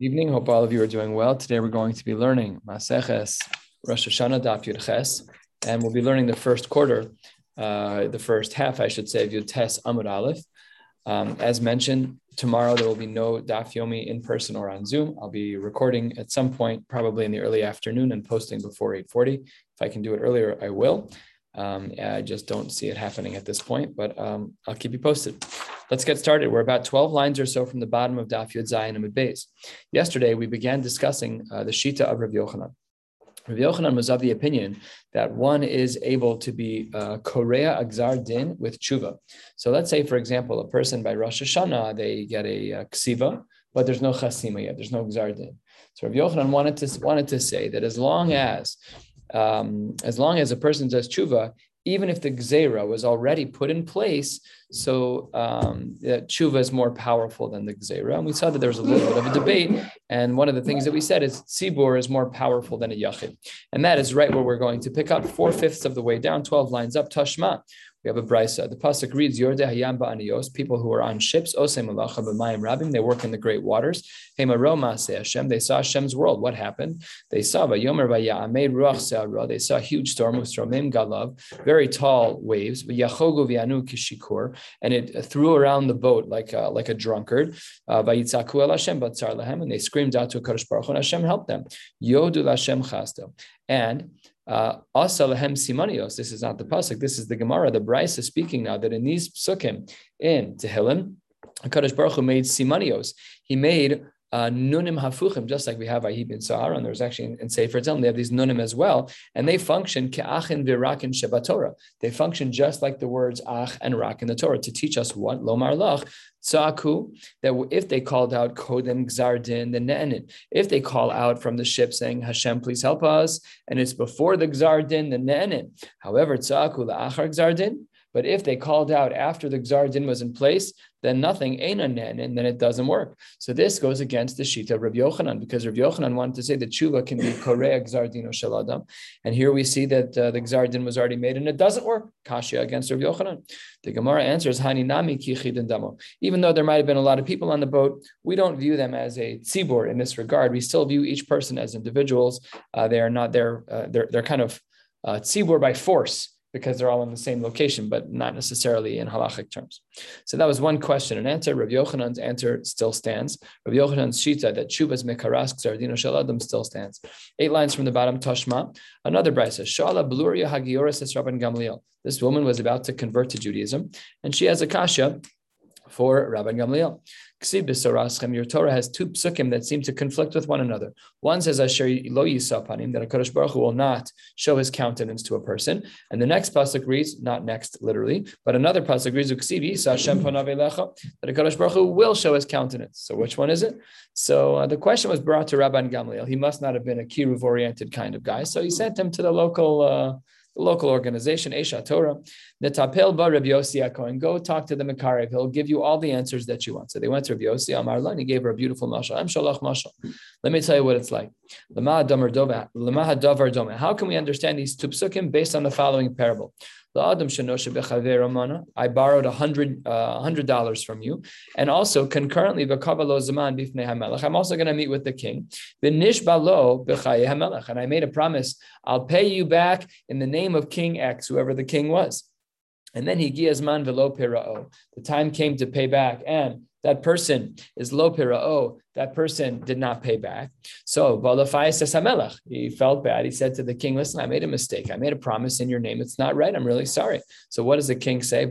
Evening. Hope all of you are doing well. Today we're going to be learning Maseches Rosh Hashanah Daf Yud Ches, and we'll be learning the first quarter, the first half, I should say, of Yud Tes Amud Aleph. As mentioned, tomorrow there will be no Daf Yomi in person or on Zoom. I'll be recording at some point, probably in the early afternoon, and posting before 8:40. If I can do it earlier, I will. I just don't see it happening at this point, but I'll keep you posted. Let's get started. We're about 12 lines or so from the bottom of Daf Yud Zayin Amud Beis. Yesterday, we began discussing the Shita of Rav Yochanan. Rav Yochanan was of the opinion that one is able to be Korea Agzar Din with Tshuva. So let's say, for example, a person by Rosh Hashanah, they get a Ksiva, but there's no Chasima yet. There's no Agzar Din. So Rav Yochanan wanted to say that as long as a person does Tshuva, even if the Gzeira was already put in place, so that Tshuva is more powerful than the Gzeira. And we saw that there was a little bit of a debate. And one of the things that we said is Tzibur is more powerful than a Yachid. And that is right where we're going to pick up, 4/5 of the way down, 12 lines up, Tashma. We have a brisa. The pasuk reads, "Yordeh hayam ba'aniyos." People who are on ships, oseh malacha b'mayim rabim. They work in the great waters. Hemaro ma'aseh Hashem. They saw Hashem's world. What happened? They saw vayomer vayamei ruach se'ara. They saw huge storm ustromim galav, very tall waves. V'yachogu v'yanu kishikur, and it threw around the boat like a drunkard. Vayitzaku el Hashem batzar lahem, and they screamed out to Kadosh Baruch Hu, and Hashem helped them. Yodu Hashem chasto, and Asa lahem simanios. This is not the pasuk. This is the Gemara. The Brisa is speaking now that in these psukim in Tehillim, Hakadosh Baruch Hu made simanios. He made nunim hafuchim, just like we have Ayib in Sahara, and there's actually in Sefer Tehillim they have these nunim as well, and they function ke'achin v'rakin shebatorah. They function just like the words ach and rak in the Torah to teach us what lomar lach. Tzaku, that if they called out Kodem Gzar Din, the Ne'enin, if they call out from the ship saying, Hashem, please help us, and it's before the Gzar Din, the Ne'enin. However, Tzaku La'achar Gzar Din, but if they called out after the Gzar Din was in place, then nothing, Eina Ne'enin, then it doesn't work. So this goes against the Shita of Rav Yochanan, because Rav Yochanan wanted to say that Tshuva can be Korea Gzar Dino Sheladam, and here we see that the Gzar Din was already made, and it doesn't work. Kashya against Rav Yochanan. The Gemara answers, Hani Nami Ki Chidin Damo. Even though there might have been a lot of people on the boat, we don't view them as a tzibur in this regard. We still view each person as individuals. They are not there. They're kind of tzibur by force, because they're all in the same location, but not necessarily in halachic terms. So that was one question and answer. Rav Yochanan's answer still stands. Rav Yochanan's shita that Tshuva's mekaras gzardino sheladam still stands. 8 lines from the bottom, Tashma. Another brisa, Shala Bluria HaGiyores es Rabban Gamliel. This woman was about to convert to Judaism, and she has a kasha for Rabban Gamliel. Your Torah has 2 psukim that seem to conflict with one another. One says, Asher lo yisa panim, that HaKadosh Baruch Hu will not show his countenance to a person. And the next pasuk reads, not next literally, but another pasuk reads, Uksiv yisa Hashem panav elecha, that HaKadosh Baruch Hu will show his countenance. So which one is it? So the question was brought to Rabban Gamliel. He must not have been a kiruv-oriented kind of guy. So he sent him to the local organization, Esha Torah, Netapel ba Reb Yossi Cohen. Go talk to the Mekarev. He'll give you all the answers that you want. So they went to Reb Yossi Amar Lan. He gave her a beautiful mashal. Am shalach mashal. Let me tell you what it's like. How can we understand these two psukim based on the following parable? I borrowed $100 from you, and also concurrently, I'm also going to meet with the king. And I made a promise: I'll pay you back in the name of King X, whoever the king was. And then the time came to pay back, and that person is lo pira'o. That person did not pay back. So he felt bad. He said to the king, listen, I made a mistake. I made a promise in your name. It's not right. I'm really sorry. So what does the king say? I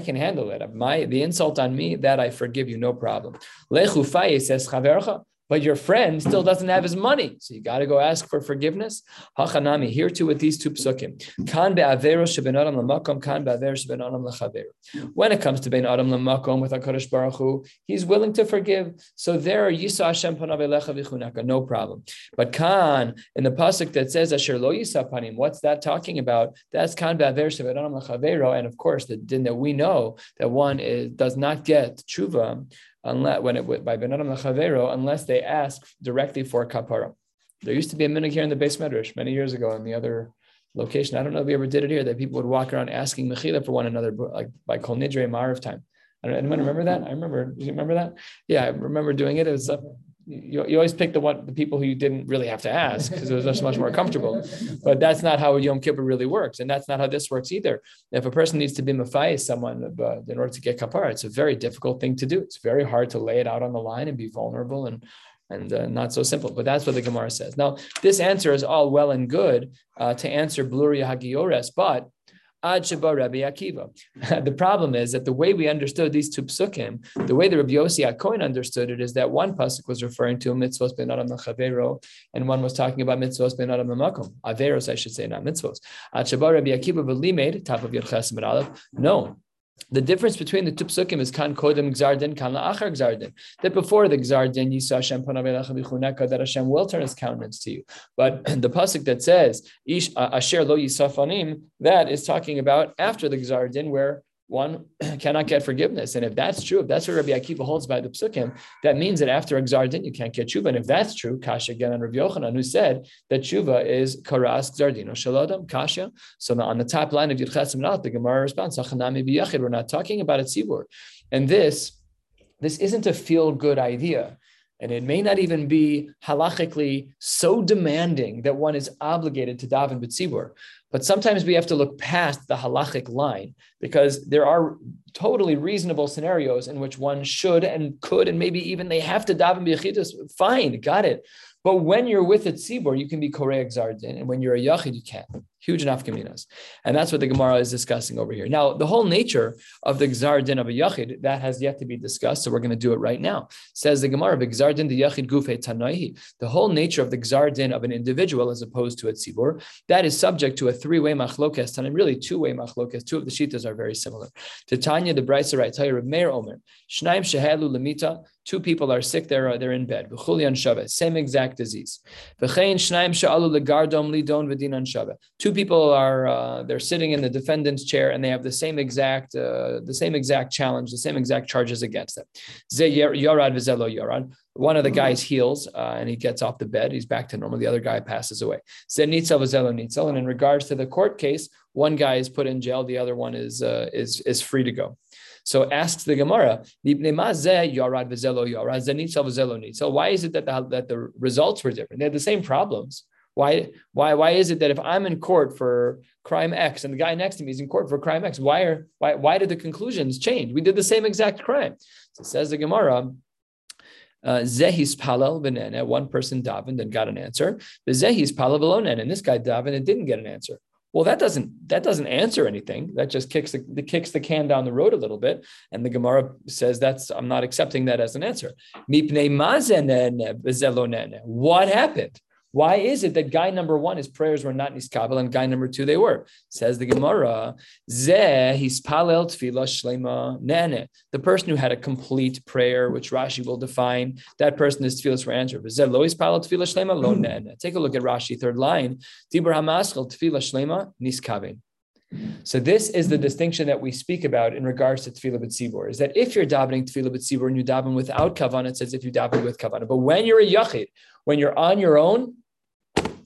can handle it. The insult on me, that I forgive you, no problem. But your friend still doesn't have his money. So you got to go ask for forgiveness. Hachanami, here too with these 2 psukim. When it comes to Ben Adam Lamakom with HaKadosh Baruch Hu, he's willing to forgive. So there, Yisa Hashem Panav Elecha Vichunaka, no problem. But Kan, in the pasuk that says, Asher Lo Yisa Panim, what's that talking about? That's Kan Ba'aver Sheben Adam L'Chaveiro. And of course, the din that we know that one does not get tshuva, unless they ask directly for kapara. There used to be a minhag here in the Beis Medrash many years ago in the other location. I don't know if we ever did it here, that people would walk around asking mechila for one another, like by Kol Nidrei Ma'ariv time. Anyone remember that? I remember. Do you remember that? Yeah, I remember doing it. It was you always pick the people who you didn't really have to ask because it was much more comfortable. But that's not how Yom Kippur really works, and that's not how this works either. If a person needs to be mafayis someone in order to get kapara, it's a very difficult thing to do. It's very hard to lay it out on the line and be vulnerable and not so simple. But that's what the Gemara says. Now, this answer is all well and good to answer Bluria HaGiyores, but Ad Sheba Rabbi Akiva. The problem is that the way we understood these two psukim, the way the Rebbe Yossi HaKohen understood it, is that one pasuk was referring to mitzvos ben adam l'chavero, and one was talking about mitzvos ben adam l'makom. Averos, I should say, not mitzvos. Ad Sheba Rabbi Akiva v'limed, top of Yod Ches Amud Aleph. No. The difference between the two psukim is kan kodem gzar din, kan la'achar gzar din. That before the gzar din, Yisa Hashem panav elecha b'chuneka, that Hashem will turn His countenance to you. But the pasuk that says ish asher lo yisafanim, that is talking about after the gzar din, where one cannot get forgiveness. And if that's true, if that's what Rabbi Akiva holds by the psukim, that means that after a gzar din, you can't get tshuva. And if that's true, kasha again on Rav Yochanan, who said that tshuva is karas gzar din shalodam kasha. So on the top line of Yod Ches Amud Aleph, the Gemara responds, we're not talking about a tzibur. And this isn't a feel-good idea. And it may not even be halachically so demanding that one is obligated to daven b'tzibur. But sometimes we have to look past the halachic line, because there are totally reasonable scenarios in which one should and could, and maybe even they have to daven b'yachidus. Fine, got it. But when you're with a tzibur, you can be korei gzar din, and when you're a yachid, you can't. Huge nafkaminas. And that's what the Gemara is discussing over here. Now, the whole nature of the gzar din of a yachid, that has yet to be discussed, so we're going to do it right now. Says the Gemara, gzar din de yachid gufei tanaihi. The whole nature of the gzar din of an individual as opposed to a tzibur, that is subject to a three-way machlokes, and really two-way machlokes. Two of the shittas are very similar. Titania, the Brisa writes, Reb Meir Omer, Shnaim shehalu lemita, two people are sick, they're in bed. V'chulian shaveh, same exact disease. V'chein shnaim she'alu legardom lidon v'dinan shaveh. Two people are they're sitting in the defendant's chair, and they have the same exact challenge, the same exact charges against them. Ze yorad v'ze lo yorad. One of the guys heals and he gets off the bed. He's back to normal. The other guy passes away. Ze nitzel v'ze lo nitzel. And in regards to the court case, one guy is put in jail. The other one is free to go. So asks the Gemara, why is it that the results were different? They had the same problems. Why is it that if I'm in court for crime X and the guy next to me is in court for crime X, why did the conclusions change? We did the same exact crime. So says the Gemara, Zehis palal v'neneh, one person davened and got an answer. Zehis palal v'loneneh, and this guy davened and didn't get an answer. Well, that doesn't answer anything. That just kicks the can down the road a little bit. And the Gemara says I'm not accepting that as an answer. What happened? Why is it that guy number one, his prayers were not niskabel, and guy number two, they were? Says the Gemara, Zeh hispalel tefila shlema nene. The person who had a complete prayer, which Rashi will define, that person is tefillas for answer. Zeh lo hispalel tefila shlema lo nene. Take a look at Rashi, third line. Dibur hamaschel tefila shlema niskaben. So this is the distinction that we speak about in regards to tefillah b'tzibur, is that if you're davening tefillah b'tzibur and you daven without kavanah, it says if you daven with kavanah. But when you're a yachid, when you're on your own,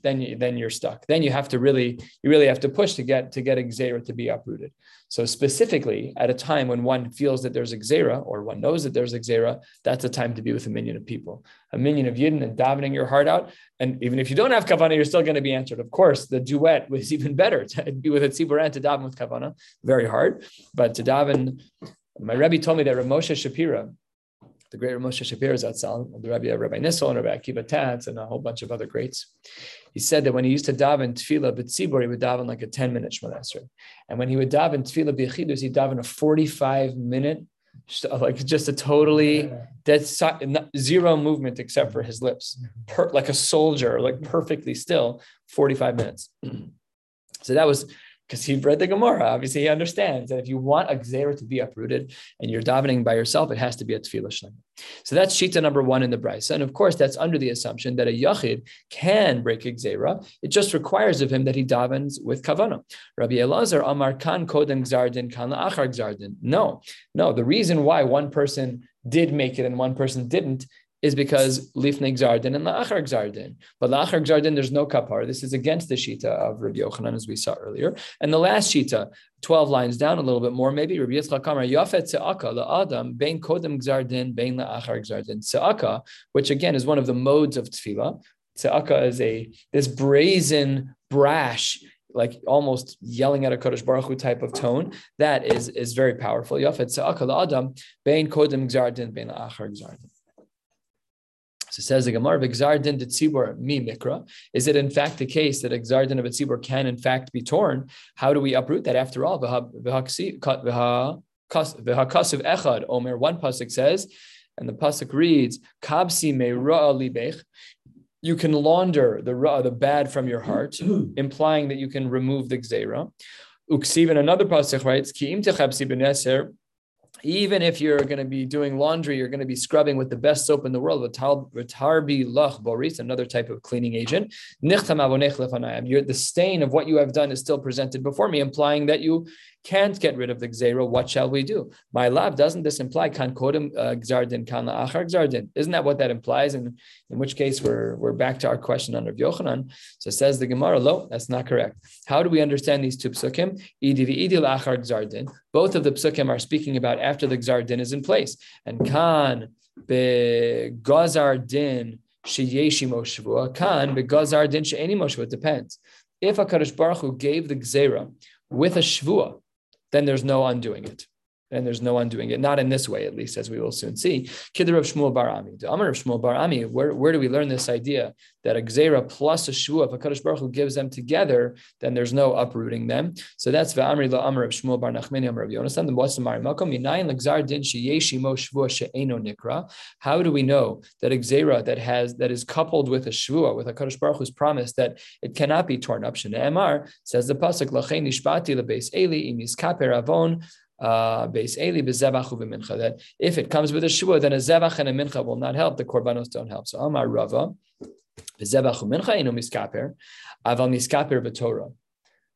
then you're stuck. Then you have to really have to push to get a gzeira to be uprooted. So specifically at a time when one feels that there's a gzeira, or one knows that there's a gzeira, that's a time to be with a minion of people, a minion of yidden, and davening your heart out. And even if you don't have kavanah, you're still going to be answered. Of course, the duet was even better, to be with a tzibur and to daven with kavanah. Very hard, but to daven. My Rebbe told me that Rav Moshe Shapira, the great Rav Moshe Shapira Zatzal, the Rabbi Nissel, and Rabbi Akiva Tatz, and a whole bunch of other greats. He said that when he used to daven tefillah b'tzibur, he would daven like a 10-minute Shemona Esrei. And when he would daven tefillah b'yachidus, he'd daven a 45-minute, like just a totally zero movement except for his lips, like a soldier, like perfectly still, 45 minutes. So that was... because he read the Gemara, obviously he understands that if you want a gzeira to be uprooted and you're davening by yourself, it has to be a tefillah shlema. So that's shita number one in the Brisa. And of course, that's under the assumption that a yachid can break a gzeira. It just requires of him that he davens with kavanah. Rabbi Eliezer, Amar kan kodem gzar din, kan la'achar gzar din. No, the reason why one person did make it and one person didn't is because lifnei gzardin and la'achar gzardin. But la'achar gzardin, there's no kapar. This is against the shita of Rabbi Yochanan, as we saw earlier. And the last shita, 12 lines down a little bit more, maybe Rabbi Yitzchak Amar, Yafet se'aka la'adam, bein kodem gzardin, bein la'achar gzardin. Se'aka, which again is one of the modes of tefillah. Se'aka is this brazen, brash, like almost yelling at a Kodesh Baruch Hu type of tone, that is very powerful. Yafet se'aka la'adam, bein kodem gzardin, bein la'achar gzardin. So says the Gemara, "V'gzardin detzibor mi mikra." Is it in fact the case that a gzardin of a tzibor can in fact be torn? How do we uproot that? After all, v'hakasuv echad omer. One pasuk says, and the pasuk reads, "Kabsi me ra'a libech." You can launder the bad from your heart, implying that you can remove the gzeira. Uksiv, and another pasuk writes, "Ki'im techabsi b'neser." Even if you're going to be doing laundry, you're going to be scrubbing with the best soap in the world, Vitarbi Lach Boris, another type of cleaning agent. The stain of what you have done is still presented before me, implying that you can't get rid of the gzeira. What shall we do? My lab, doesn't this imply kan kodem gzardin, kan la'achar gzardin? Isn't that what that implies? And in which case we're back to our question under Yochanan. So says the Gemara, lo, that's not correct. How do we understand these two psukim? Idi v'idi la'achar gzardin. Both of the psukim are speaking about after the gzardin is in place. And kan be'gazardin sheyeshimo shavua, kan be'gazardin she'enimo shavua. It depends. If HaKadosh Baruch Hu gave the gzeira with a shvua, then there's no undoing it. And there's no undoing it, not in this way, at least, as we will soon see. Kid Rav Shmuel bar Inya, the Amar of Shmuel bar Inya, where do we learn this idea that a gzeira plus a shvua, if HaKadosh Baruch Hu gives them together, then there's no uprooting them? So that's V'amri la Amar of Shmuel bar Nachmani Amar of Yonasan, the Mostamari Malcolm, Minayin l'gzar din she'yeshimo shvua she'eno nikra. How do we know that a gzeira that is coupled with a shvua, with HaKadosh Baruch Hu's promise that it cannot be torn up? Shana Amar says the pasuk, L'chein nishpati l'beis eli im yiskaper avon, that if it comes with a shua, then a zevach and a mincha will not help, the korbanos don't help. So Amar Rava,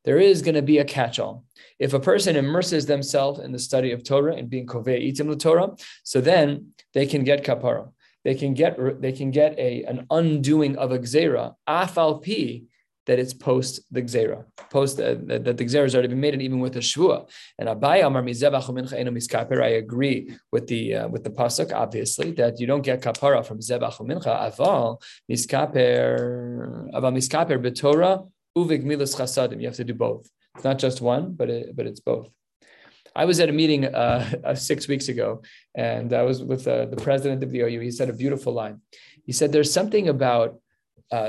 there is going to be a catch-all. If a person immerses themselves in the study of Torah and being kovei itim l'Torah, so then they can get kapara. They can get an undoing of a gzeira, afal pi, that it's post the gzeira, that the gzeira has already been made, and even with a shvua. And Abaye Amar mizevach u'mincha eno miskaper. I agree with the pasuk, obviously, that you don't get kapara from zevach u'mincha. Aval miskaper b'torah uvigmilas chasadim. You have to do both. It's not just one, but it's both. I was at a meeting 6 weeks ago, and I was with the president of the OU. He said a beautiful line. He said, "There's something about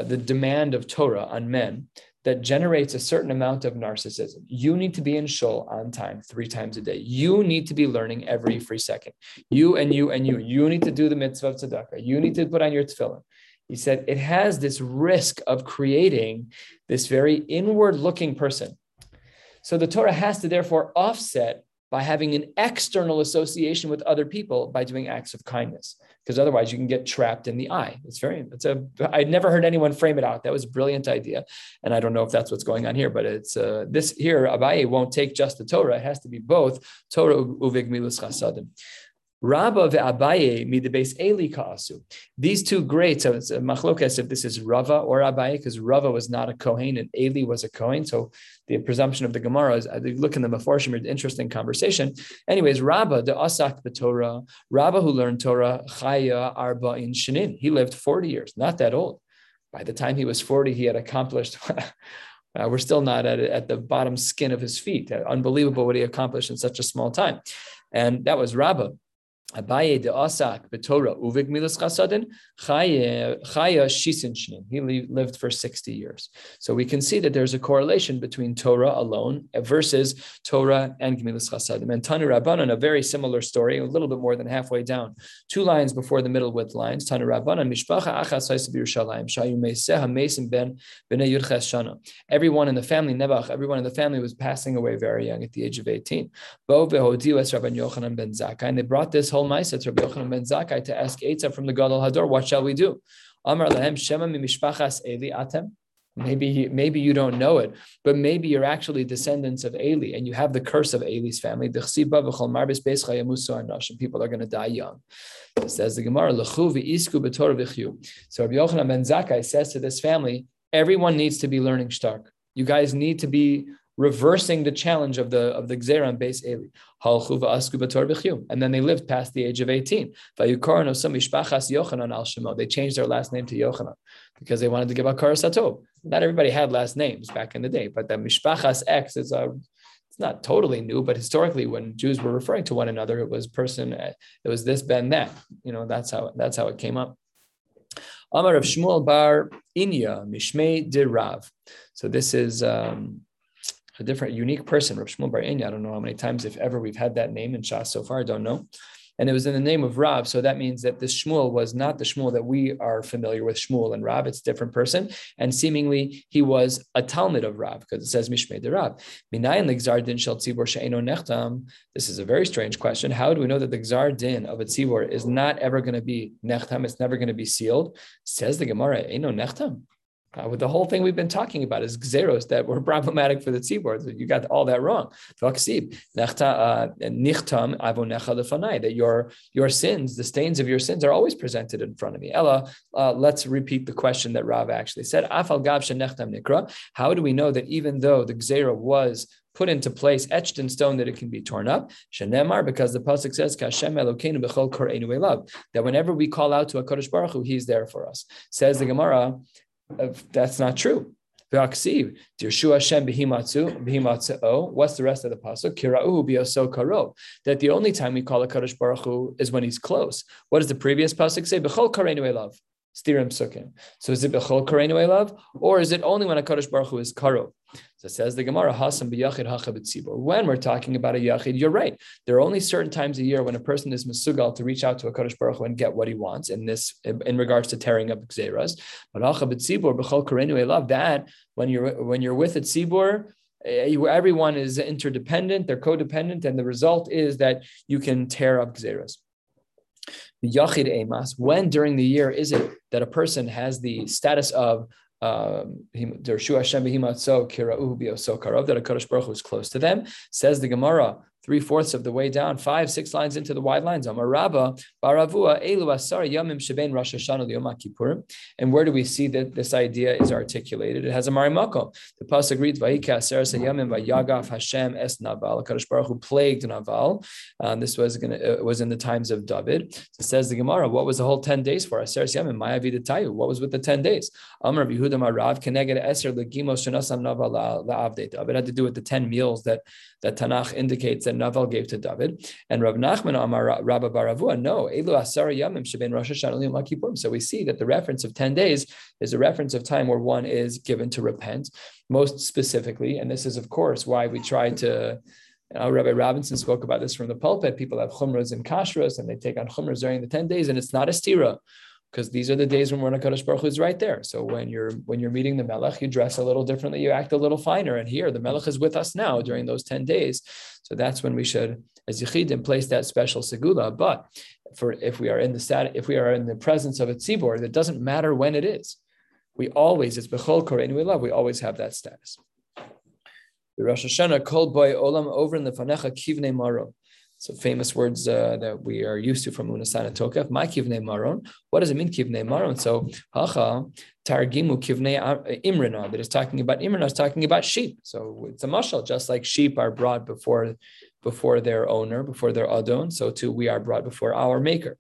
the demand of Torah on men that generates a certain amount of narcissism. You need to be in shul on time 3 times a day. You need to be learning every free second. You. You need to do the mitzvah of tzedakah. You need to put on your tefillin." He said, it has this risk of creating this very inward-looking person. So the Torah has to therefore offset by having an external association with other people by doing acts of kindness, because otherwise you can get trapped in the eye. I'd never heard anyone frame it out. That was a brilliant idea. And I don't know if that's what's going on here, but it's this here, Abaye won't take just the Torah. It has to be both Torah uvig milus chasadim. Rabba ve'Abaye mi debeis eli ka'asu. These two greats, so it's a machlokas if this is Rava or Abaye, because Rava was not a Kohen and Eli was a Kohen. So the presumption of the Gemara is, I look in the Meforshim, an interesting conversation. Anyways, Rabba de asak b'Torah, Rabba who learned Torah, chaya arba'in shinin. He lived 40 years, not that old. By the time he was 40, he had accomplished... we're still not at the bottom skin of his feet. Unbelievable what he accomplished in such a small time. And that was Rabba. Abaye de Asak b'Torah uvig milas chasadin chaya shisin shnim. He lived for 60 years. So we can see that there's a correlation between Torah alone versus Torah and gemilas chasadim. And Tanu Rabbanan, a very similar story, a little bit more than halfway down, 2 lines before the middle width lines. Tanu Rabbanan, mishpacha achas haysa b'Yerushalayim shayu meiseh hamesim ben b'nei yudches shana. Everyone in the family, Nebuch, everyone in the family was passing away very young at the age of 18. Bo v'hodiu es Rabban Yochanan ben Zakkai, and they brought this whole Ma'aseh Rabbi Yochanan ben Zakkai to ask Eitzah from the Gadol Hador, what shall we do? Amar lahem shema mi mishpachas Eli atem. Maybe you don't know it, but maybe you're actually descendants of Eli, and you have the curse of Eli's family. People are going to die young. Says the Gemara, so Rabbi Yochanan ben Zakkai says to this family, everyone needs to be learning shtark. You guys need to be reversing the challenge of the Gzeran base Eli. And then they lived past the age of 18. They changed their last name to Yochanan because they wanted to give out Karas HaTov. Not everybody had last names back in the day, but the Mishpachas X is it's not totally new, but historically when Jews were referring to one another, it was this ben that. That's how it came up. Amar Rav Shmuel bar Inya Mishmei de Rav. So this is a different, unique person, Rav Shmuel bar Inya. I don't know how many times, if ever, we've had that name in Shas so far. I don't know. And it was in the name of Rav, so that means that this Shmuel was not the Shmuel that we are familiar with, Shmuel and Rav. It's a different person, and seemingly he was a Talmud of Rav, because it says Mishmei de Rav. Minayin l'gzar din shel tzibor she'eino nechtam. This is a very strange question. How do we know that the gzar din of a tzibor is not ever going to be nechtam? It's never going to be sealed. Says the Gemara, eino nechtam. With the whole thing we've been talking about is gzeros that were problematic for the tzibor. You got all that wrong. That your sins, the stains of your sins, are always presented in front of me. Ella, let's repeat the question that Rav actually said. How do we know that even though the gzera was put into place, etched in stone, that it can be torn up? Shenemar, because the pasuk says, "Kashem Elokeinu b'chol koreinu elav," that whenever we call out to HaKadosh Baruch Hu, He is there for us. Says the Gemara, that's not true. What's the rest of the pasuk? That the only time we call HaKadosh Baruch Hu is when He's close. What does the previous pasuk say? B'chol kareinu elav, stirim psukim. So is it b'chol kareinu elav, or is it only when HaKadosh Baruch Hu is karov? So it says the Gemara, Hasam b'yachid hachabit tzibor. When we're talking about a yachid, you're right. There are only certain times a year when a person is mesugal to reach out to HaKadosh Baruch Hu and get what he wants, in regards to tearing up gzeras. But hachabit tzibor, b'chol koreinu elav, that when you're with a tzibor, everyone is interdependent, they're codependent, and the result is that you can tear up gzeras. Yachid emas, when during the year is it that a person has the status of that HaKadosh Baruch Hu is close to them? Says the Gemara, 3/4 of the way down, 5-6 lines into the wide lines. And where do we see that this idea is articulated? It has a marimakom. The pasuk reads, HaKadosh Baruch Hu plagued Naval. This was in the times of David. So says the Gemara, what was the whole 10 days for? What was with the 10 days? Amar Rabbi Yehuda Amar Rav Keneged Eser Legimos Shenasam Naval LaAvdei David. It had to do with the 10 meals that Tanakh indicates that Naval gave to David. And Rav Nachman Amar Rabba Baravua, no, Elu Asara Yamim Sheben Rosh Hashanah Yom HaKippurim. So we see that the reference of 10 days is a reference of time where one is given to repent, most specifically. And this is, of course, why we try to... Rabbi Robinson spoke about this from the pulpit. People have chumras and kashras, and they take on chumras during the 10 days, and it's not a stira, because these are the days when we're in HaKadosh Baruch Hu is right there. So when you're meeting the Melech, you dress a little differently, you act a little finer. And here, the Melech is with us now during those 10 days. So that's when we should, as Yechidim, place that special segula. But if we are in the presence of a tzibor, it doesn't matter when it is. It's Bechol Koreinu Elav. We always have that status. The Rosh Hashanah called by Olam over in the Fanecha Kivnei Marom. So famous words that we are used to from Unasana Tokef. My kivnei maron. What does it mean, kivnei maron? So hacha targimu kivnei imrina. That is talking about imrina. Is talking about sheep. So it's a mashal. Just like sheep are brought before their owner, before their adon, so too we are brought before our maker.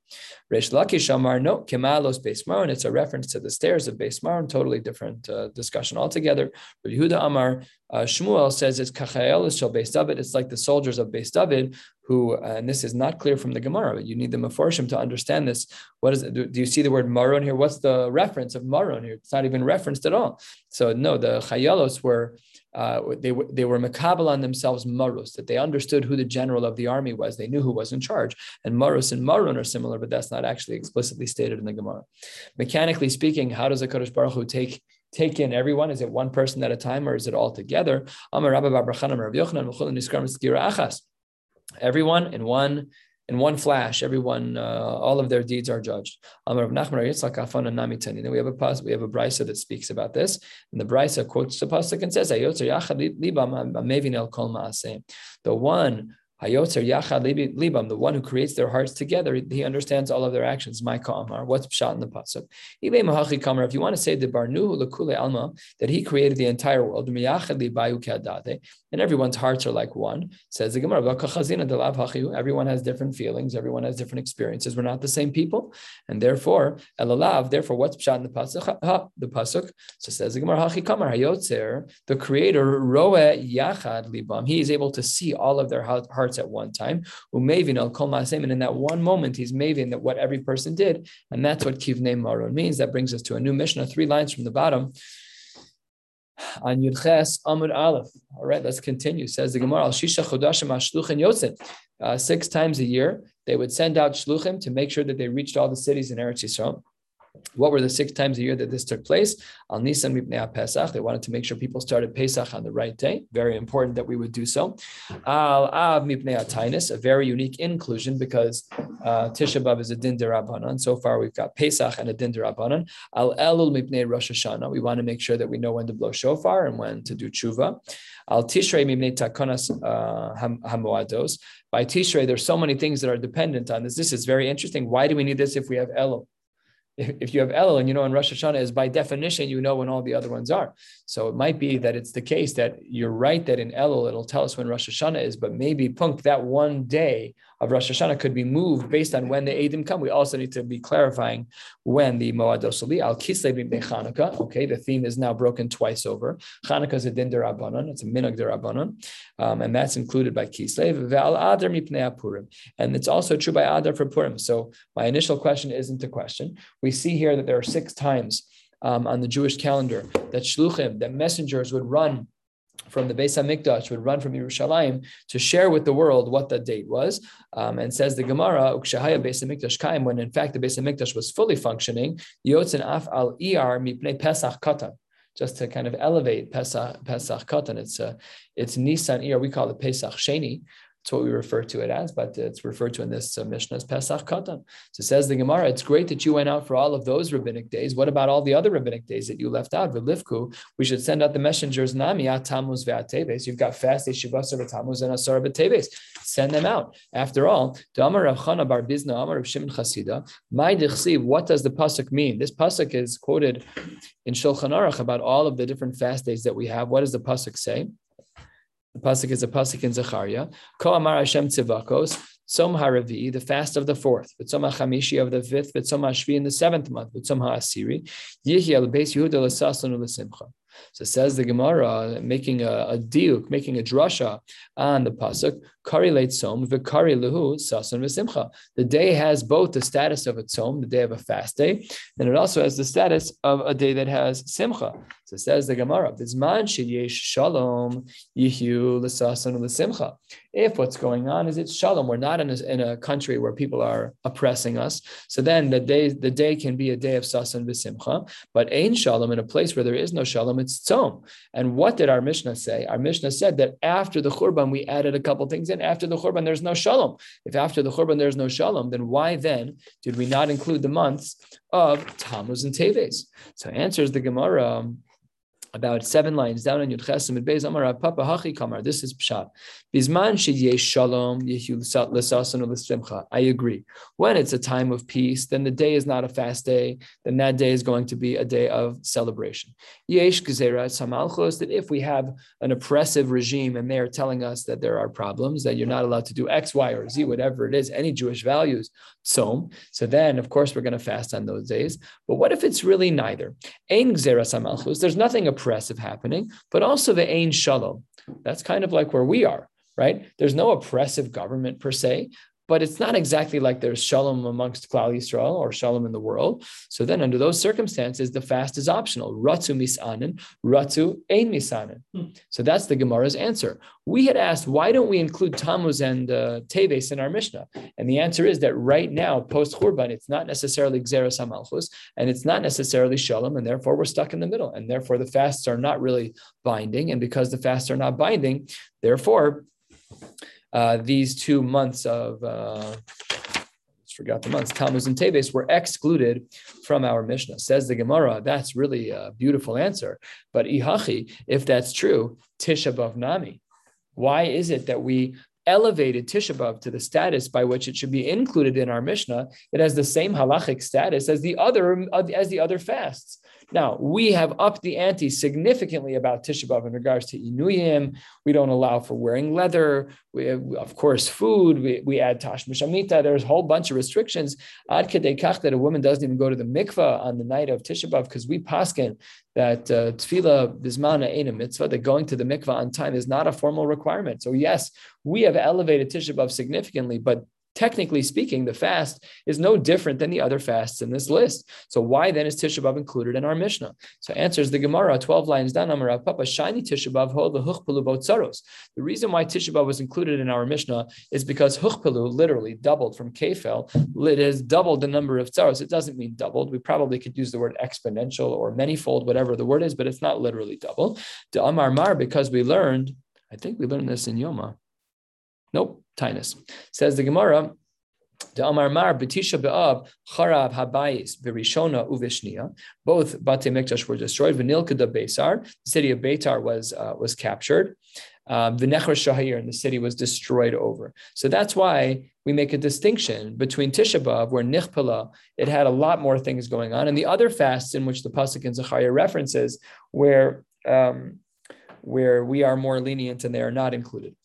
Reish Lakish Amar, no, Kemalos Beis Maron, it's a reference to the stairs of Beis Maron, totally different discussion altogether. Rabbi Yehuda Amar, Shmuel says it's Kachaelos Shel Beis David, it's like the soldiers of Beis David, who, and this is not clear from the Gemara, but you need the Meforshim to understand this. What is it? Do you see the word Maron here? What's the reference of Maron here? It's not even referenced at all. So no, the Chayelos were, they were makabel on themselves marus, that they understood who the general of the army was. They knew who was in charge. And marus and maron are similar, but that's not actually explicitly stated in the Gemara. Mechanically speaking, how does HaKadosh Baruch Hu take in everyone? Is it one person at a time, or is it all together? Amar Rabba Bar Bar Chanam Rav Yochanan Mechulin Niskarim Skira Achas. Everyone in one In one flash, everyone, all of their deeds are judged. Then we have a brisa that speaks about this, and the brisa quotes the pasuk and says, the one who creates their hearts together, he understands all of their actions. My ka'amar, what's shot in the pasuk? If you want to say that he created the entire world, and everyone's hearts are like one, says the Gemara, everyone has different feelings, everyone has different experiences. We're not the same people, and therefore, what's shot in the pasuk? The pasuk. So says the Gemara, the Creator roe yachad libam. He is able to see all of their hearts at one time, and in that one moment, he's mavin that what every person did, and that's what kivnei maron means. That brings us to a new Mishnah, 3 lines from the bottom. On Yud Ches Amud Aleph. All right, let's continue. Says the Gemara, Al Shisha Chodashim Ashluchim Yotzin. 6 times a year, they would send out shluchim to make sure that they reached all the cities in Eretz Yisrael. What were the 6 times a year that this took place? Al Nisan Mipnei Pesach. They wanted to make sure people started Pesach on the right day. Very important that we would do so. Al Av Mipnei Tainus, a very unique inclusion because Tisha B'Av is a din derabanan. So far we've got Pesach and a din derabanan. Al Elul Mipnei Rosh Hashanah. We want to make sure that we know when to blow shofar and when to do tshuva. Al Tishrei Mipnei Takonas Hamoados. By Tishrei, there's so many things that are dependent on this. This is very interesting. Why do we need this if we have Elul? If you have Elul and you know when Rosh Hashanah is, by definition, you know when all the other ones are. So it might be that it's the case that you're right that in Elul, it'll tell us when Rosh Hashanah is, but maybe punk that one day of Rosh Hashanah could be moved based on when the Eidim come. We also need to be clarifying when the Moados Li Al Kislev B'nei Chanukah. Okay, the theme is now broken twice over. Chanukah is a din derabanan. It's a minhag derabanan, and that's included by Kislev. Ve'al Adar Mipnei Purim, and it's also true by Adar for Purim. So my initial question isn't a question. We see here that there are 6 times on the Jewish calendar that shluchim, that messengers would run from the Beis HaMikdash, would run from Yerushalayim to share with the world what the date was. And says the Gemara, Ukshahaya Beis HaMikdash Kaim, when in fact the Beis HaMikdash was fully functioning, Yotzen Af Al Iyar Mipnei Pesach Katan. Just to kind of elevate Pesach Katan, it's Nisan Iyar, we call it Pesach Sheni. It's what we refer to it as, but it's referred to in this Mishnah as Pesach Katan. So says the Gemara, it's great that you went out for all of those rabbinic days. What about all the other rabbinic days that you left out? V'lifku, we should send out the messengers, Nami, Atamuz ve'ateves. You've got fast days, Shivasar v'atamuz and Asar v'ateves. Send them out. After all, D'amar Rav Chana bar Bizna, Amar Rav Shimon Chasida, Mai Dichsi, what does the pasuk mean? This pasuk is quoted in Shulchan Aruch about all of the different fast days that we have. What does the pasuk say? The pasuk is a pasuk in Zechariah. Ko amar Hashem tzivakos, tzom haravi, the fast of the 4th, v'tzom hachamishi of the 5th, v'tzom hashvi in the 7th month, v'tzom ha'asiri, yihi al beis Yehuda l'saslanu l'simcha. So says the Gemara, making a diuk, making a drasha on the pasuk, kari leit tzom v'kari lehu sason v'simcha. The day has both the status of a tzom, the day of a fast day, and it also has the status of a day that has simcha. So says the Gemara, v'zman sheyesh shalom yihu l'sason v'simcha. If what's going on is it's shalom, we're not in a country where people are oppressing us, so then the day can be a day of sason v'simcha, but ain shalom, in a place where there is no shalom, it's tzom. And what did our Mishnah say? Our Mishnah said that after the Churban, we added a couple things in. After the Churban, there's no shalom. If after the Churban, there's no shalom, then why then did we not include the months of Tammuz and Teves? So answers the Gemara about 7 lines down on Yud Ches Amud Beis, Amar Rav Papa Hachi Kamar. This is Pshat. Bizman sheyesh shalom yehu l'sason l'simcha. I agree. When it's a time of peace, then the day is not a fast day. Then that day is going to be a day of celebration. Yesh gezerat samalchos, that if we have an oppressive regime and they are telling us that there are problems, that you're not allowed to do X, Y, or Z, whatever it is, any Jewish values, tzom. So then, of course, we're going to fast on those days. But what if it's really neither? Ein gezerat samalchos. There's nothing oppressive happening, but also the ain shalom. That's kind of like where we are, right? There's no oppressive government per se, but it's not exactly like there's shalom amongst Klal Yisrael or shalom in the world. So then under those circumstances, the fast is optional. Ratzu misanin, ratzu ain misanin. So that's the Gemara's answer. We had asked, why don't we include Tammuz and Teves in our Mishnah? And the answer is that right now, post-Churban, it's not necessarily Gzeras HaMalchus, and it's not necessarily Shalom, and therefore we're stuck in the middle. And therefore the fasts are not really binding. And because the fasts are not binding, therefore these 2 months of Tammuz and Teves were excluded from our Mishnah. Says the Gemara, that's really a beautiful answer. But Ihachi, if that's true, Tisha B'Av Nami. Why is it that we elevated Tisha B'Av to the status by which it should be included in our Mishnah? It has the same halachic status as the other fasts. Now, we have upped the ante significantly about Tisha B'Av in regards to Inuyim. We don't allow for wearing leather. We have, of course, food. We add Tashmish Amita. There's a whole bunch of restrictions. Ad Kedei Kach that a woman doesn't even go to the mikveh on the night of Tisha B'Av because we paskin that Tefillah Bismana Ein a Mitzvah, that going to the mikveh on time is not a formal requirement. So yes, we have elevated Tisha B'Av significantly, but technically speaking, the fast is no different than the other fasts in this list. So why then is Tisha B'Av included in our Mishnah? So answers the Gemara, 12 lines down, Amar Rav Papa, Shani Tisha B'Av ho lehuchpelu botzaros. The reason why Tisha B'Av was included in our Mishnah is because huchpelu literally doubled from kefel. It has doubled the number of tzaros. It doesn't mean doubled. We probably could use the word exponential or manyfold, whatever the word is, but it's not literally double. De Amar Mar, because we learned, I think we learned this in Yoma. Nope, Tainus. Says the Gemara, De Amar Mar, B'Tisha B'Av, Charab Habayis, V'Rishona Uvishnia. Both Bate Mikdash were destroyed. V'Nilkada Beisar, the city of Beitar was captured. V'Nechra Shahir, and the city was destroyed over. So that's why we make a distinction between Tisha B'Av, where Nichpala, it had a lot more things going on, and the other fasts in which the Pasuk in Zechariah references, where we are more lenient and they are not included.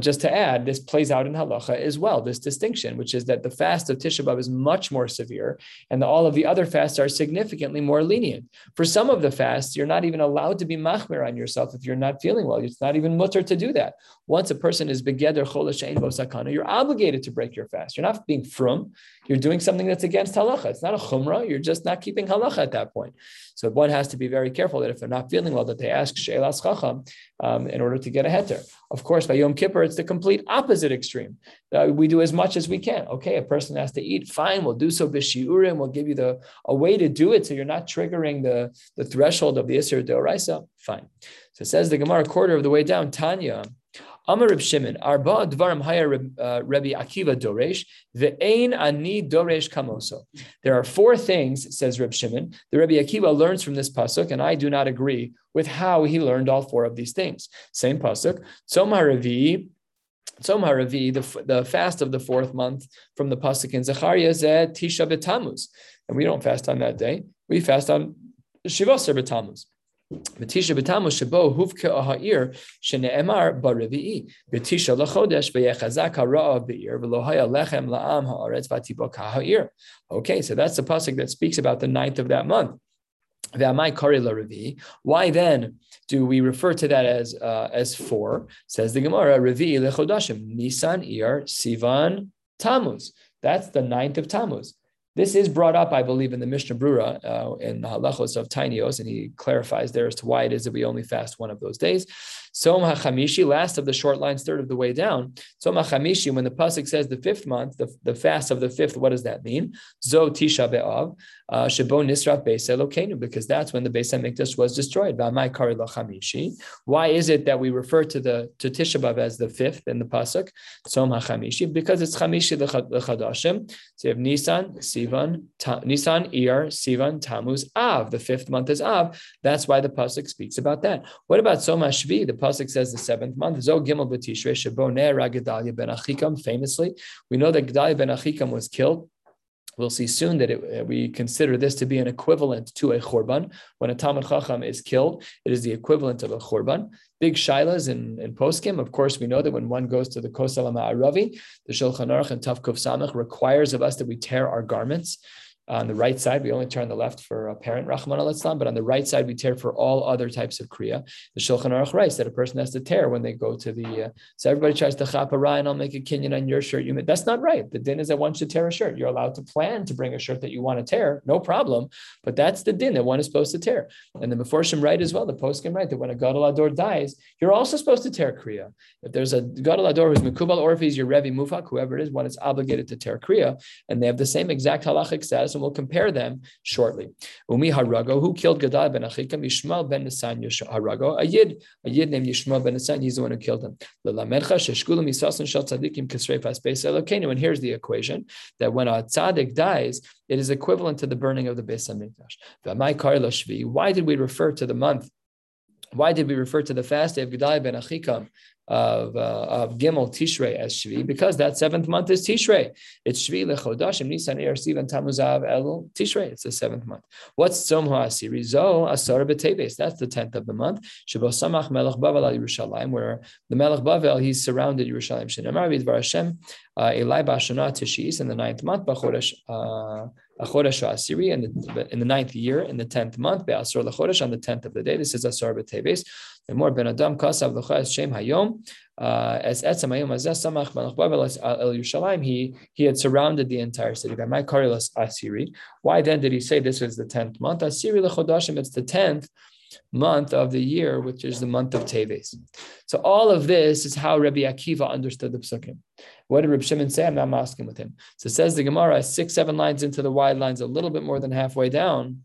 Just to add, this plays out in halacha as well, this distinction, which is that the fast of Tisha B'Av is much more severe, and all of the other fasts are significantly more lenient. For some of the fasts, you're not even allowed to be machmir on yourself if you're not feeling well. It's not even mutter to do that. Once a person is begeder chola she'en bo sakana, you're obligated to break your fast. You're not being frum. You're doing something that's against halacha. It's not a chumrah. You're just not keeping halacha at that point. So one has to be very careful that if they're not feeling well, that they ask she'elas chacham in order to get a heter. Of course, by Yom Kippur, it's the complete opposite extreme. We do as much as we can. Okay, a person has to eat. Fine, we'll do so b'shiurim. We'll give you a way to do it so you're not triggering the threshold of the Isser Deoraisa. Fine. So it says the Gemara, a quarter of the way down, Tanya, Amar Reb Shimon, Arba Dvarim Haya Rabbi Akiva Doresh, Ve'ein Ani Doresh Kamoso. There are four things, says Reb Shimon, the Rabbi Akiva learns from this pasuk, and I do not agree with how he learned all four of these things. Same pasuk, Tzom Haravi, the fast of the fourth month from the pasuk in Zechariah, Zeh Tisha B'Tamuz. And we don't fast on that day. We fast on Shivaser B'Tamuz. B'tisha b'tamus shebo huvke ha'ir shene'emar b'revi'i b'tisha l'chodesh b'yechazak ha'ra'av b'ir v'lohaya lechem la'am ha'aretz v'atibok ha'ir. Okay, so that's the pasuk that speaks about the 9th of that month. Why then do we refer to that as four? Says the Gemara, Revi'i lechodashim Nisan ir Sivan Tammuz. That's the 9th of Tammuz. This is brought up, I believe, in the Mishnah Brura in the halachos of Tainios, and he clarifies there as to why it is that we only fast one of those days. Som HaChamishi, last of the short lines, third of the way down. Som HaChamishi, when the pasuk says the fifth month, the fast of the fifth, what does that mean? Zo Tisha B'Av, Shebo Nisraf Beis Elokeinu, because that's when the Beis HaMikdash was destroyed. V'amai Kari LaChamishi. Why is it that we refer to Tisha B'Av as the fifth in the pasuk? Som HaChamishi, because it's Chamishi L'Chadashim. So you have Nisan, Ir, Sivan, Tammuz, Av. The fifth month is Av. That's why the pasuk speaks about that. What about Som HaShvi? The pasuk says the seventh month. Zo Gimel B'Tishrei Shebo Ne'era Gedaliah ben Achikam. Famously, we know that Gedaliah ben Achikam was killed. We'll see soon that we consider this to be an equivalent to a chorban. When a Talmid Chacham is killed, it is the equivalent of a chorban. Big shilas in poskim. Of course, we know that when one goes to the Kosel HaMa'aravi, the Shulchan Aruch and Tav Kuf Samach requires of us that we tear our garments. On the right side, we only tear on the left for a parent, Rahman al-Islam, but on the right side, we tear for all other types of kriya. The Shulchan Aruch writes that a person has to tear when they go to the... so everybody tries to chaparah and I'll make a kinyan on your shirt. That's not right. The din is that one should tear a shirt. You're allowed to plan to bring a shirt that you want to tear, no problem, but that's the din that one is supposed to tear. And the Meforshim write as well, the poskim write that when a Gadol Hador dies, you're also supposed to tear kriya. If there's a Gadol Hador who's Mekubal or if he's your Revi Mufak, whoever it is, one is obligated to tear kriya, and they have the same exact halachic status and we'll compare them shortly. Umi Harago, who killed Gedaliah ben Achikam? Yishmael ben Nisan Harago, a yid named Yishmael ben Nisan. He's the one who killed him. And here's the equation that when a tzaddik dies, it is equivalent to the burning of the Beis Hamikdash. Why did we refer to the month? Why did we refer to the fast day of Gedaliah ben Achikam of Gimel Tishrei as Shvi? Because that seventh month is Tishrei. It's Shvi lechodashim Nisan Eir Sivan Tammuz Av El Tishrei. It's the seventh month. What's Tzom HaAsiri? Zo Asar B'Teves. That's the 10th of the month. Shebo Samach Melech Bavel Al Yerushalayim, where the Melech Bavel, he surrounded Yerushalayim. Shenamar B'Dvar Hashem Elai B'Ashana Tishis, in the 9th month, B'Chodesh Achodesh HaAsiri, in the 9th year, in the 10th month, Be'asor L'Chodesh, on the 10th of the day. This is Asar B'Teves. And more Ben Adam Kasav L'Chaz Shem Hayom. As Etzam Hayom Azaz Samach Melech Bavel El Yerushalayim, he had surrounded the entire city. By my Karilas Asiri. Why then did he say this is the 10th month? Asiri L'Chodashim, it's the 10th month of the year, which is the month of Teves. So all of this is how Rabbi Akiva understood the Pesukim. What did Reb Shimon say? I'm not masking with him. So it says the Gemara, 6-7 lines into the wide lines, a little bit more than halfway down,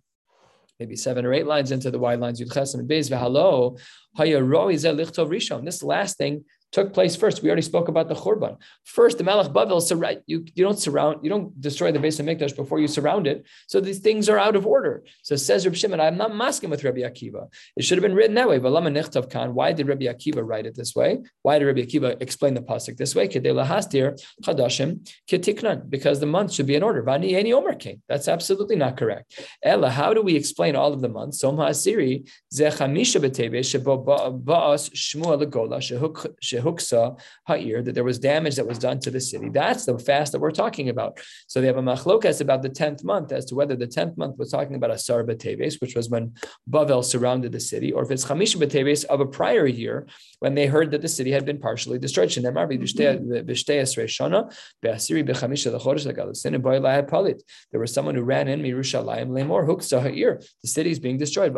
maybe 7 or 8 lines into the wide lines, Yud Chesem and Beis V'Halo Hayaroi Zeh Lichtov Rishon. This last thing took place first. We already spoke about the Churban. First, the Malach Bavel, you don't destroy the Beis HaMikdash before you surround it. So these things are out of order. So says Reb Shimon, I'm not masking with Rabbi Akiva. It should have been written that way. Why did Rabbi Akiva write it this way? Why did Rabbi Akiva explain the pasuk this way? Because the month should be in order. That's absolutely not correct. Ella, how do we explain all of the months? That there was damage that was done to the city. That's the fast that we're talking about. So they have a machlokas about the 10th month as to whether the 10th month was talking about Asar B'Teves, which was when Bavel surrounded the city, or if it's Chamish B'Teves of a prior year when they heard that the city had been partially destroyed. There was someone who ran in Yerushalayim Lemor Huksa Ha'ir. The city is being destroyed.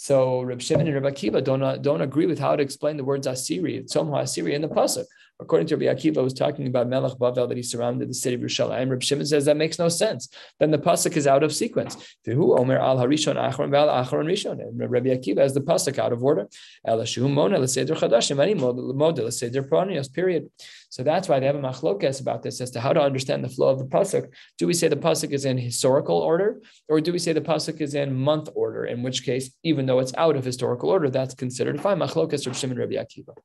So Reb Shimon and Reb Akiva don't agree with how to explain the words Asiri, Tzom HaAsiri in the pasuk. According to Reb Akiva, was talking about Melech Bavel that he surrounded the city of Yerushalayim. Reb Shimon says that makes no sense. Then the pasuk is out of sequence. Who Omer Al Harishon Achron Val Achron Rishon? And Reb Akiva has the pasuk out of order. El Shu Mona L'Seder Chadashim Ani Moda L'Seder Paranios. Period. So that's why they have a machlokes about this as to how to understand the flow of the pasuk. Do we say the pasuk is in historical order, or do we say the pasuk is in month order? In which case, even though it's out of historical order, that's considered fine. Machlokes Reb Shimon Rabbi Akiva.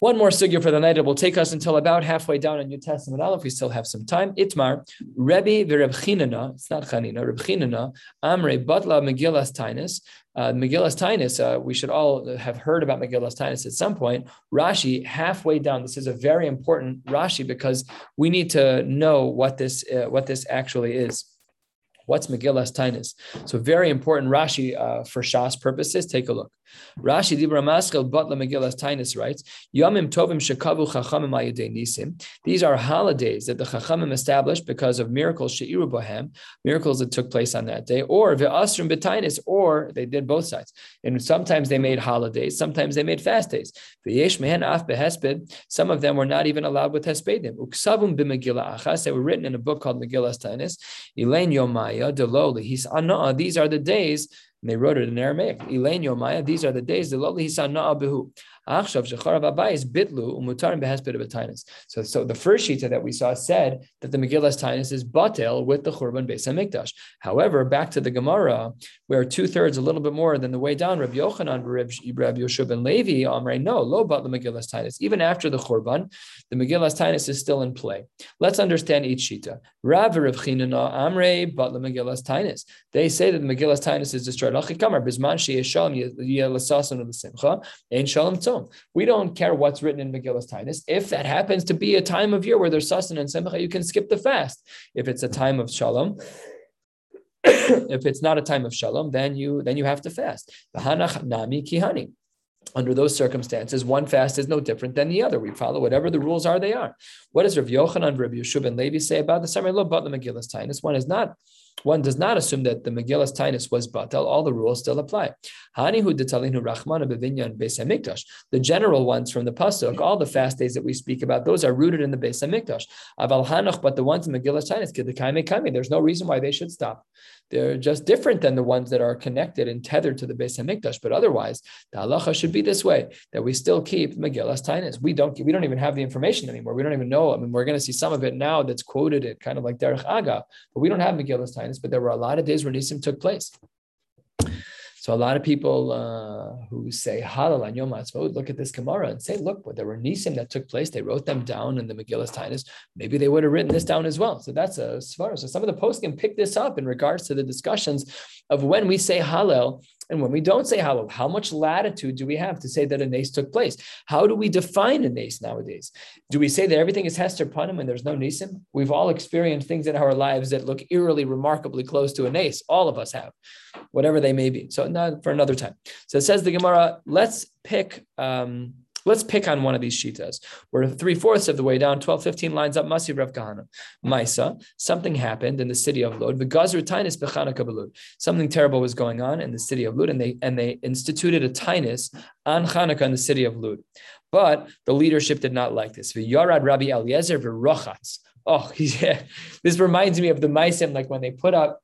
One more sugya for the night. It will take us until about halfway down in New Testament Aleph. We still have some time. Itmar, Rebbe v'Reb Chinana, it's not Chanina, Reb Chinana, Amre Batla Megillas Tainus. Megillas Tainus, we should all have heard about Megillas Tainus at some point. Rashi, halfway down, this is a very important Rashi because we need to know what this actually is. What's Megillas Tainus? So very important Rashi for Shas purposes. Take a look. Rashi Dibra Maschil Butla Megillas Tainus writes, Yomim Tovim Shekavu Chachamim Ayudei Nisim. These are holidays that the Chachamim established because of miracles Sheiru Bohem, miracles that took place on that day, or Ve'asrim B'Tainus, or they did both sides. And sometimes they made holidays, sometimes they made fast days. Ve'yesh Mehen Af Behesped. Some of them were not even allowed with Hespedim. Uksavum B'Megillah Achas. They were written in a book called Megillas Tainus. Elaine Yomai. These are the days, and they wrote it in Aramaic. These are the days. So the first shita that we saw said that the Megillas Tainus is batel with the Churban Beis HaMikdash. However, back to the Gemara, where 2/3, a little bit more than the way down, Rav Yochanan, Rabbi Yeshua ben Levi, Amrei, no, lo batel Megillas Tainus. Even after the Churban, the Megillas Tainus is still in play. Let's understand each shita. Rav Rav Chinana Amrei batel Megillas Tainus. They say that the Megillas Tainus is destroyed. We don't care what's written in Megillas Tainus. If that happens to be a time of year where there's Sasan and Simcha, you can skip the fast. If it's a time of Shalom, if it's not a time of Shalom, then you have to fast. Under those circumstances, one fast is no different than the other. We follow whatever the rules are, they are. What does Rav Yochanan and Rabbi Yeshua ben Levi say about the Samar Lo Batla Megillas Tainus? One is not one does not assume that the Megillas Tainus was batal, all the rules still apply. The general ones from the pasuk, all the fast days that we speak about, those are rooted in the Beis Hamikdash. Aval Hanoch, but the ones in Megillas Tainus, there's no reason why they should stop. They're just different than the ones that are connected and tethered to the Beis Hamikdash. But otherwise, the halacha should be this way, that we still keep Megillas Tainus. We don't even have the information anymore. We don't even know. I mean, we're going to see some of it now that's quoted it kind of like Derech Aga, but we don't have Megillas Tainus. But there were a lot of days where Nisim took place. So a lot of people who say Halal on Yom HaTzmaut look at this Gemara and say, look, well, there were Nisim that took place. They wrote them down in the Megillas Tainus. Maybe they would have written this down as well. So that's a svara. So some of the posts can pick this up in regards to the discussions of when we say Halal and when we don't say Halal. How much latitude do we have to say that a Nes took place? How do we define a Nes nowadays? Do we say that everything is Hester Panim and there's no Nisim? We've all experienced things in our lives that look eerily, remarkably close to a Nes. All of us have, whatever they may be. So for another time. So it says the Gemara, let's pick on one of these shitas. We're 3/4 of the way down, 12-15 lines up, Masi Rav Kahana. Maisa, something happened in the city of Lod. V'gazru tainis b'chanukah b'Lod. Something terrible was going on in the city of Lod, and they instituted a tainis on Chanukah in the city of Lod. But the leadership did not like this. V'yarad Rabbi Eliezer v'rochatz. Oh, yeah. This reminds me of the Maisim, like when they put up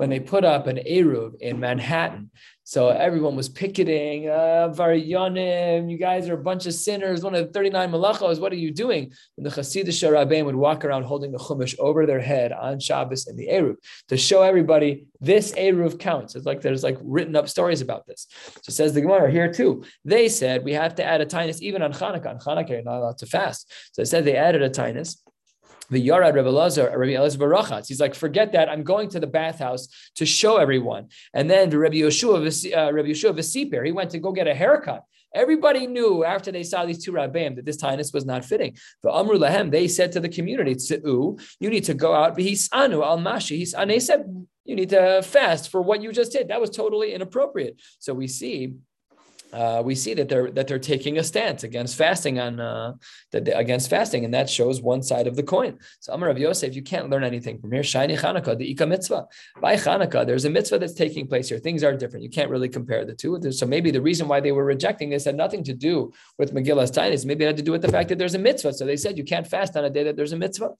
an Eruv in Manhattan. So everyone was picketing, Varyanim, you guys are a bunch of sinners, one of the 39 malachos, what are you doing? And the Chassidish Rabbein would walk around holding the Chumash over their head on Shabbos in the Eruv to show everybody this Eruv counts. It's like there's like written up stories about this. So says the Gemara here too. They said we have to add a tainus even on Chanukah. On Chanukah you're not allowed to fast. So they said they added a tainus. The Yarad Rabbi Elazar Barachatz. He's like, forget that. I'm going to the bathhouse to show everyone. And then the Rabbi Yeshua V'Sipir, he went to go get a haircut. Everybody knew after they saw these two Rabbeim that this tainus was not fitting. But Amru Lahem, they said to the community, Tzeu, you need to go out. V'hisanu al mashi hisan. They said you need to fast for what you just did. That was totally inappropriate. So we see that they're taking a stance against fasting and that shows one side of the coin. So Amar Rav Yosef, you can't learn anything from here. Shiny Chanukah, the Ika mitzvah. By Chanukah, there's a mitzvah that's taking place here. Things are different. You can't really compare the two. So maybe the reason why they were rejecting this had nothing to do with Megillas Tainus. Maybe it had to do with the fact that there's a mitzvah. So they said you can't fast on a day that there's a mitzvah.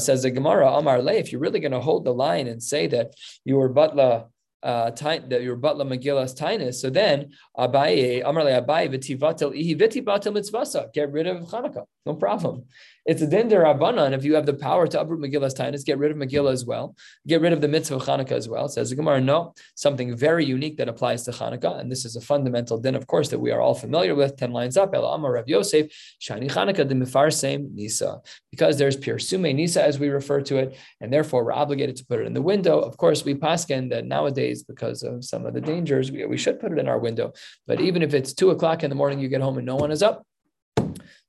Says the Gemara, Amar Leh, if you're really going to hold the line and say that you were Batla, that your Batla Megillas Tainus. So then, Abaye, Amarle Abaye, v'tivatel ihi v'tivatel mitzvasa. Get rid of Chanukah. No problem. It's a din derabanan. If you have the power to uproot Megillas Tainus, get rid of Megillah as well. Get rid of the mitzvah of Chanukah as well. Says the Gemara, no, something very unique that applies to Chanukah. And this is a fundamental din, of course, that we are all familiar with. 10 lines up. El Amar Rav Yosef, Shani Chanukah de Mifarsem Nisa. Because there's Pir Sume Nisa, as we refer to it, and therefore we're obligated to put it in the window. Of course, we pasken that nowadays, because of some of the dangers, we should put it in our window. But even if it's 2:00 in the morning, you get home and no one is up.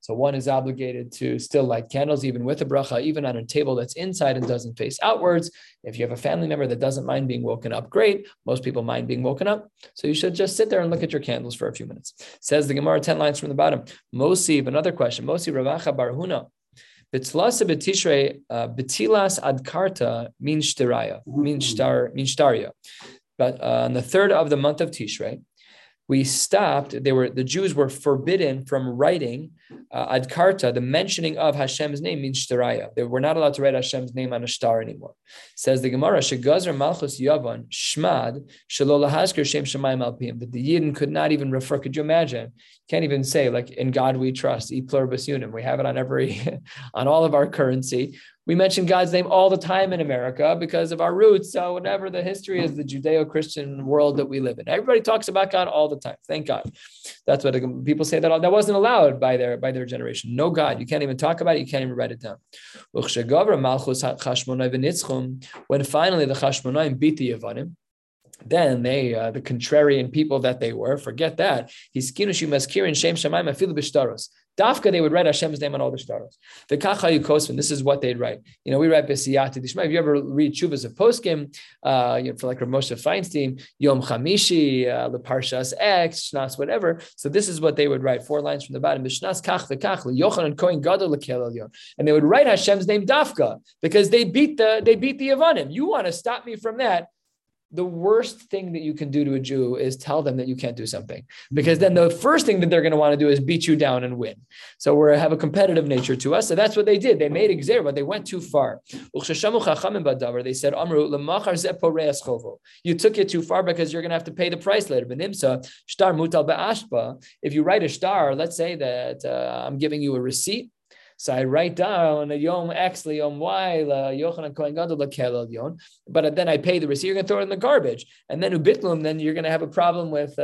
So one is obligated to still light candles, even with a bracha, even on a table that's inside and doesn't face outwards. If you have a family member that doesn't mind being woken up, great. Most people mind being woken up. So you should just sit there and look at your candles for a few minutes. Says the Gemara, 10 lines from the bottom. Mosif, another question. Mosif Ravacha Barhuna. Bitlasa betishrei betilas adkarta min shtarya. But on the 3rd of the month of Tishrei, we stopped. The Jews were forbidden from writing adkarta, the mentioning of Hashem's name, min shtarya. They were not allowed to write Hashem's name on a star anymore. Says the Gemara, shegazar malchus yavan shmad shelo lahazkir shem shemayim alpim. That the Yidden could not even refer. Could you imagine? Can't even say like in God we trust, e pluribus unum. We have it on all of our currency. We mention God's name all the time in America because of our roots. So whatever the history is, the Judeo-Christian world that we live in, everybody talks about God all the time. Thank God. That's what people say that wasn't allowed by their generation. No God, you can't even talk about it. You can't even write it down. When finally the Chashmonoim beat the Yavanim, then they, the contrarian people that they were, forget that. Dafka, they would write Hashem's name on all the shtaros. The Kachayu Kosvin, this is what they'd write. You know, we write B'siyata D'Shema. If you ever read Chuvas of Poskim, you know, for like Rav Moshe Feinstein, Yom Chamishi, Leparshas X, Shnas, whatever. So this is what they would write, 4 lines from the bottom. B'shnas Kach V'Kach, Yochanan Cohen Gadol L'Kel Elyon. And they would write Hashem's name Dafka because they beat the Yavanim. You want to stop me from that? The worst thing that you can do to a Jew is tell them that you can't do something, because then the first thing that they're going to want to do is beat you down and win. So we have a competitive nature to us. So that's what they did. They made Xer, but they went too far. They said, you took it too far because you're going to have to pay the price later. If you write a star, let's say that I'm giving you a receipt. So I write down Yom X, Yom Y, Yochanan Cohen Gadol L'Kel Elyon, but then I pay the receipt. You're going to throw it in the garbage, and then ubitlum. Then you're going to have a problem with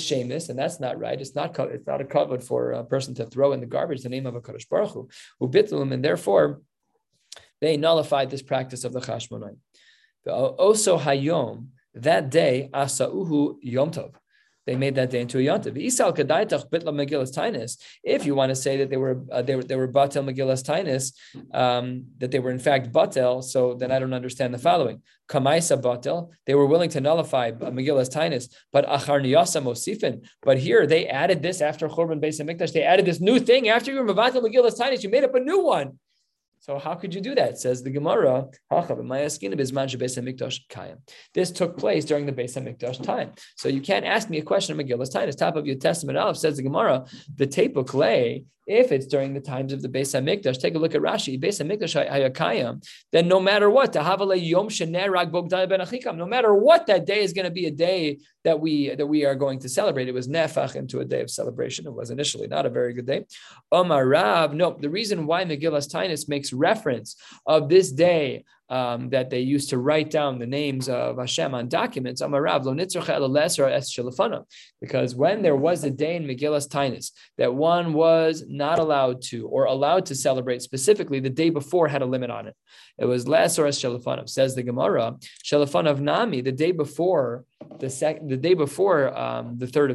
shameless, and that's not right. It's not a kavod for a person to throw in the garbage the name of a Kadosh Baruch Hu ubitlum, and therefore they nullified this practice of the Chashmonoim. Also Hayom, that day Asauhu Yom Tov. They made that day into a Yom Tov. If you want to say that they were batel Megillas Tainus, that they were in fact batel, so then I don't understand the following. Kamaisa batel, they were willing to nullify Megillas Tainus, but achar niyasa mosifin. But here they added this after Churban Beis Hamikdash. They added this new thing after you were batel Megillas Tainus. You made up a new one. So how could you do that? Says the Gemara. This took place during the Beis Hamikdash time. So you can't ask me a question of Megillas Tainus. Top of your Testament Aleph, says the Gemara, the tape of clay, if it's during the times of the Beis Hamikdash, take a look at Rashi, Beis Hamikdash hayakayam, then no matter what, no matter what, that day is going to be a day that we are going to celebrate. It was nefach into a day of celebration. It was initially not a very good day. Omar Rav, no, the reason why Megillas Tainus makes reference of this day, that they used to write down the names of Hashem on documents, because when there was a day in Megillas Tainus that one was not allowed to or allowed to celebrate, specifically the day before had a limit on it. It was Lesser Es Shelefanov, says the Gemara, Shelefanov Nami, the day before the third of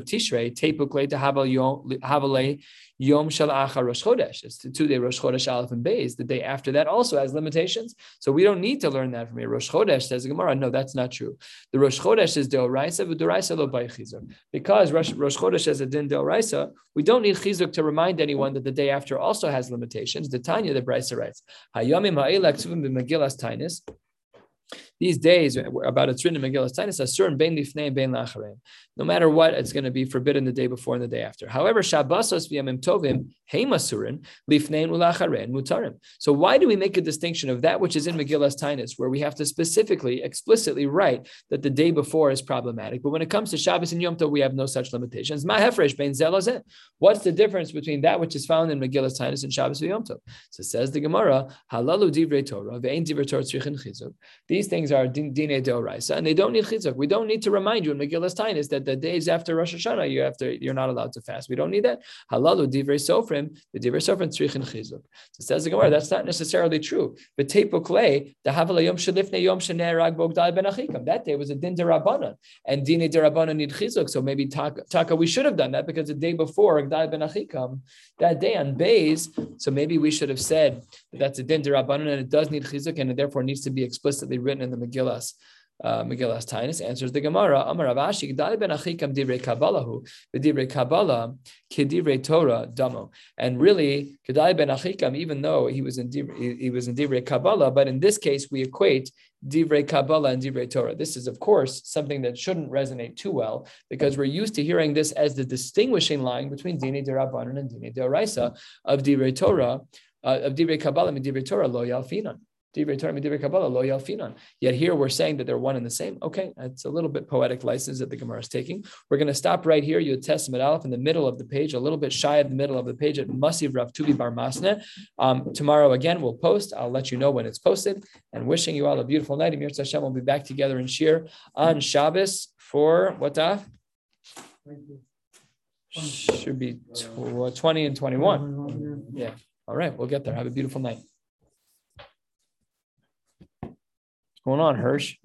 Tishrei, Tepukle to Havale Yom Shalachar Rosh Chodesh. It's the 2-day Rosh Chodesh Aleph and Beis. The day after that also has limitations. So we don't need to learn that from here. Rosh Chodesh, says the Gemara, no, that's not true. The Rosh Chodesh is Deoraisa, but Deoraisa lo bai Chizuk. Because Rosh Chodesh has a din Deoraisa, we don't need Chizuk to remind anyone that the day after also has limitations. The Tanya, the Braisa writes, Hayomim ha'ela ktuvim b'Megillas Tainus. These days, about it's written in Megillas Tainus, asur bein lifnei bein la'acharei. No matter what, it's going to be forbidden the day before and the day after. However, Shabbosos v'yamim tovim heim asurin lifnei u'la'acharei mutarim. So why do we make a distinction of that which is in Megillas Tainus, where we have to specifically, explicitly write that the day before is problematic, but when it comes to Shabbos and Yom Tov, we have no such limitations? Ma hefresh bein zeh lozeh. What's the difference between that which is found in Megillas Tainus and Shabbos and Yom Tov? So says the Gemara, halalu divrei Torah ve'ein divrei Torah tzrichin chizuk. These things are Dine Deoraisa, and they don't need Chizuk. We don't need to remind you in Megillas Tainus that the days after Rosh Hashanah, you're not allowed to fast. We don't need that. Halalu Divrei Sofrim, the Divrei Sofrim Tzrichin Chizuk. So says the Gemara, that's not necessarily true. But Tepukle, the Havala Yom Shalifne Yom Shenerag Bogdal Ben Achikam. That day was a Din Derabanan, and Dine Derabanan need Chizuk. So maybe Taka, we should have done that because the day before Gdal Ben Achikam, that day on Bays, so maybe we should have said that that's a Din Derabanan and it does need Chizuk and it therefore needs to be explicitly written in the Megillas Tainus. Answers the Gemara, Amar Rav Ashi, Gedaliah ben Achikam divrei Kabbalahu, v'divrei Kabbalah kedivrei Torah damo. And really, Gedaliah ben Achikam, even though he was in divrei Kabbalah, but in this case we equate divrei Kabbalah and divrei Torah. This is, of course, something that shouldn't resonate too well because we're used to hearing this as the distinguishing line between Dine Derabanan and Dine Deoraisa of divrei Torah, of divrei Kabbalah and divrei Torah lo yalfinan. Yet here we're saying that they're one and the same. Okay, that's a little bit poetic license that the Gemara is taking. We're going to stop right here. Yud Testament Aleph in the middle of the page, a little bit shy of the middle of the page at Masiv Rav Tuvi Bar Masne. Tomorrow again we'll post. I'll let you know when it's posted. And wishing you all a beautiful night. Emir Hashem, we'll be back together in Shir on Shabbos for what daf? Should be 20 and 21. Yeah. All right, we'll get there. Have a beautiful night. What's going on, Hirsch?